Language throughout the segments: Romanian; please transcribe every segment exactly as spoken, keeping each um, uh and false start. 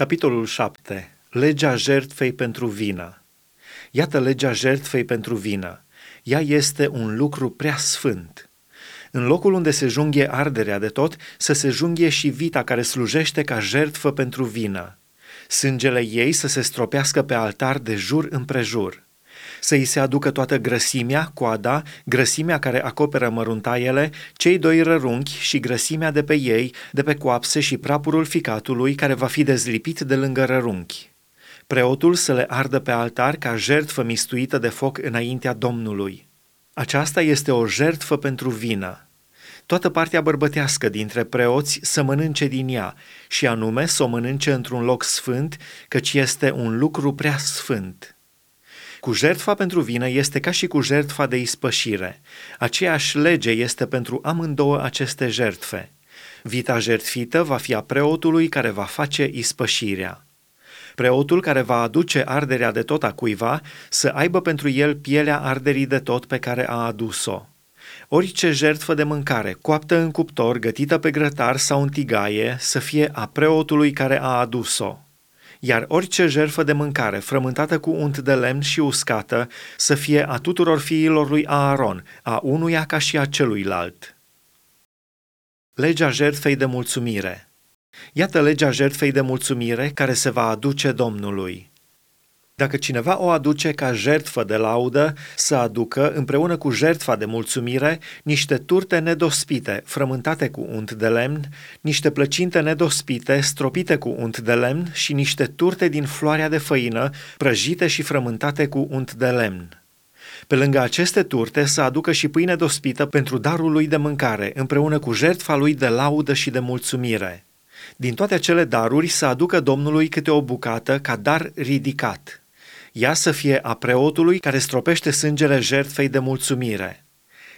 Capitolul șapte. Legea jertfei pentru vină. Iată legea jertfei pentru vină. Ea este un lucru prea sfânt. În locul unde se junghie arderea de tot, să se junghie și vita care slujește ca jertfă pentru vină. Sângele ei să se stropească pe altar de jur împrejur. Să îi se aducă toată grăsimea, coada, grăsimea care acoperă măruntaiele, cei doi rărunchi și grăsimea de pe ei, de pe coapse și prapurul ficatului care va fi dezlipit de lângă rărunchi. Preotul să le ardă pe altar ca jertfă mistuită de foc înaintea Domnului. Aceasta este o jertfă pentru vină. Toată partea bărbătească dintre preoți să mănânce din ea, și anume să o mănânce într-un loc sfânt, căci este un lucru prea sfânt. Cu jertfa pentru vină este ca și cu jertfa de ispășire. Aceeași lege este pentru amândouă aceste jertfe. Vita jertfită va fi a preotului care va face ispășirea. Preotul care va aduce arderea de tot a cuiva să aibă pentru el pielea arderii de tot pe care a adus-o. Orice jertfă de mâncare, coaptă în cuptor, gătită pe grătar sau în tigaie, să fie a preotului care a adus-o. Iar orice jertfă de mâncare, frământată cu unt de lemn și uscată, să fie a tuturor fiilor lui Aaron, a unuia ca și a celuilalt. Legea jertfei de mulțumire. Iată legea jertfei de mulțumire care se va aduce Domnului. Dacă cineva o aduce ca jertfă de laudă, să aducă, împreună cu jertfa de mulțumire, niște turte nedospite, frământate cu unt de lemn, niște plăcinte nedospite, stropite cu unt de lemn și niște turte din floarea de făină, prăjite și frământate cu unt de lemn. Pe lângă aceste turte să aducă și pâine dospită pentru darul lui de mâncare, împreună cu jertfa lui de laudă și de mulțumire. Din toate acele daruri să aducă Domnului câte o bucată ca dar ridicat. Ea să fie a preotului care stropește sângele jertfei de mulțumire.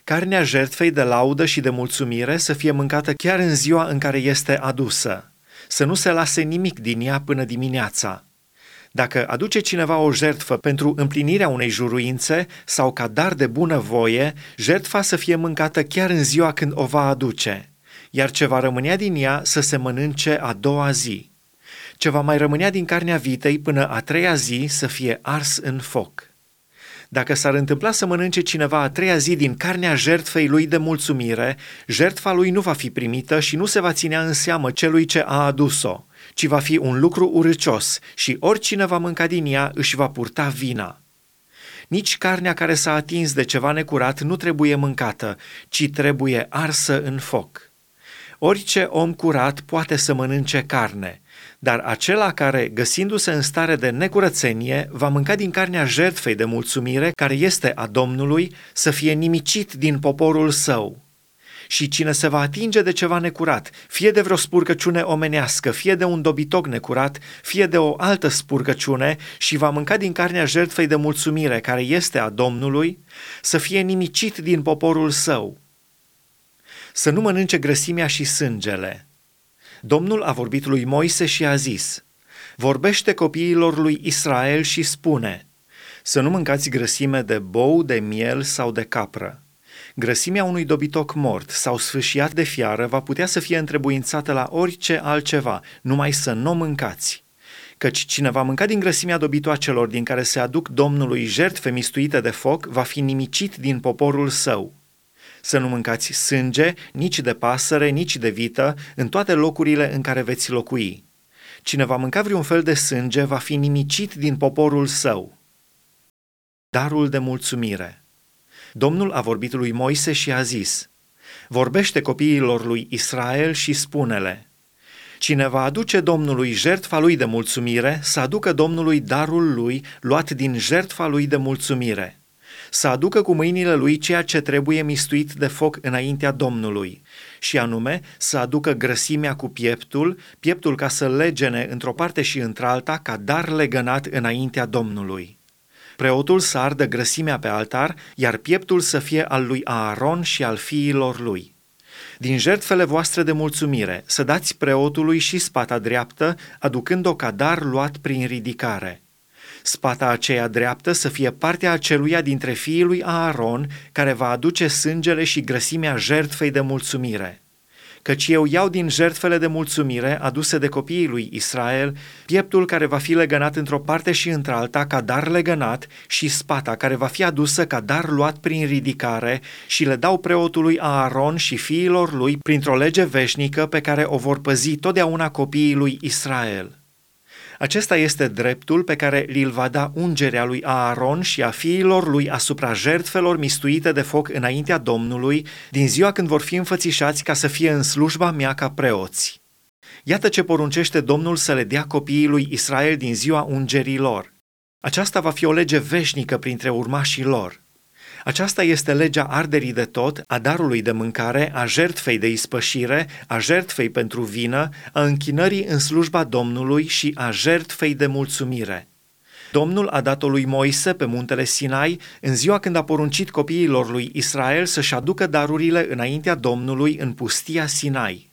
Carnea jertfei de laudă și de mulțumire să fie mâncată chiar în ziua în care este adusă. Să nu se lase nimic din ea până dimineața. Dacă aduce cineva o jertfă pentru împlinirea unei juruințe sau ca dar de bunăvoie, jertfa să fie mâncată chiar în ziua când o va aduce, iar ce va rămânea din ea să se mănânce a doua zi. Ce va mai rămânea din carnea vitei până a treia zi să fie ars în foc. Dacă s-ar întâmpla să mănânce cineva a treia zi din carnea jertfei lui de mulțumire, jertfa lui nu va fi primită și nu se va ținea în seamă celui ce a adus-o, ci va fi un lucru urâcios și oricine va mânca din ea își va purta vina. Nici carnea care s-a atins de ceva necurat nu trebuie mâncată, ci trebuie arsă în foc. Orice om curat poate să mănânce carne, dar acela care, găsindu-se în stare de necurățenie, va mânca din carnea jertfei de mulțumire, care este a Domnului, să fie nimicit din poporul său. Și cine se va atinge de ceva necurat, fie de vreo spurcăciune omenească, fie de un dobitoc necurat, fie de o altă spurcăciune, și va mânca din carnea jertfei de mulțumire, care este a Domnului, să fie nimicit din poporul său. Să nu mănânce grăsimea și sângele. Domnul a vorbit lui Moise și a zis: vorbește copiilor lui Israel și spune: să nu mâncați grăsime de bou, de miel sau de capră. Grăsimea unui dobitoc mort sau sfâșiat de fiară va putea să fie întrebuințată la orice altceva, numai să nu o mâncați. Căci cine va mânca din grăsimea dobitoacelor din care se aduc Domnului jertfe mistuite de foc va fi nimicit din poporul său. Să nu mâncați sânge, nici de pasăre, nici de vită, în toate locurile în care veți locui. Cine va mânca vreun fel de sânge va fi nimicit din poporul său. Darul de mulțumire. Domnul a vorbit lui Moise și a zis: vorbește copiilor lui Israel și spune-le: cine va aduce Domnului jertfa lui de mulțumire, să aducă Domnului darul lui luat din jertfa lui de mulțumire. Să aducă cu mâinile lui ceea ce trebuie mistuit de foc înaintea Domnului, și anume să aducă grăsimea cu pieptul, pieptul ca să legene într-o parte și într-alta ca dar legănat înaintea Domnului. Preotul să ardă grăsimea pe altar, iar pieptul să fie al lui Aaron și al fiilor lui. Din jertfele voastre de mulțumire să dați preotului și spata dreaptă, aducând-o ca dar luat prin ridicare. Spata aceea dreaptă să fie partea aceluia dintre fiii lui Aaron, care va aduce sângele și grăsimea jertfei de mulțumire. căci eu iau din jertfele de mulțumire aduse de copiii lui Israel pieptul care va fi legănat într-o parte și într-alta ca dar legănat și spata care va fi adusă ca dar luat prin ridicare și le dau preotului Aaron și fiilor lui printr-o lege veșnică pe care o vor păzi totdeauna copiii lui Israel. Acesta este dreptul pe care li-l va da ungerea lui Aaron și a fiilor lui asupra jertfelor mistuite de foc înaintea Domnului, din ziua când vor fi înfățișați ca să fie în slujba mea ca preoți. Iată ce poruncește Domnul să le dea copiii lui Israel din ziua ungerii lor. Aceasta va fi o lege veșnică printre urmașii lor. Aceasta este legea arderii de tot, a darului de mâncare, a jertfei de ispășire, a jertfei pentru vină, a închinării în slujba Domnului și a jertfei de mulțumire. Domnul a dat-o lui Moise pe muntele Sinai în ziua când a poruncit copiilor lui Israel să-și aducă darurile înaintea Domnului în pustia Sinai.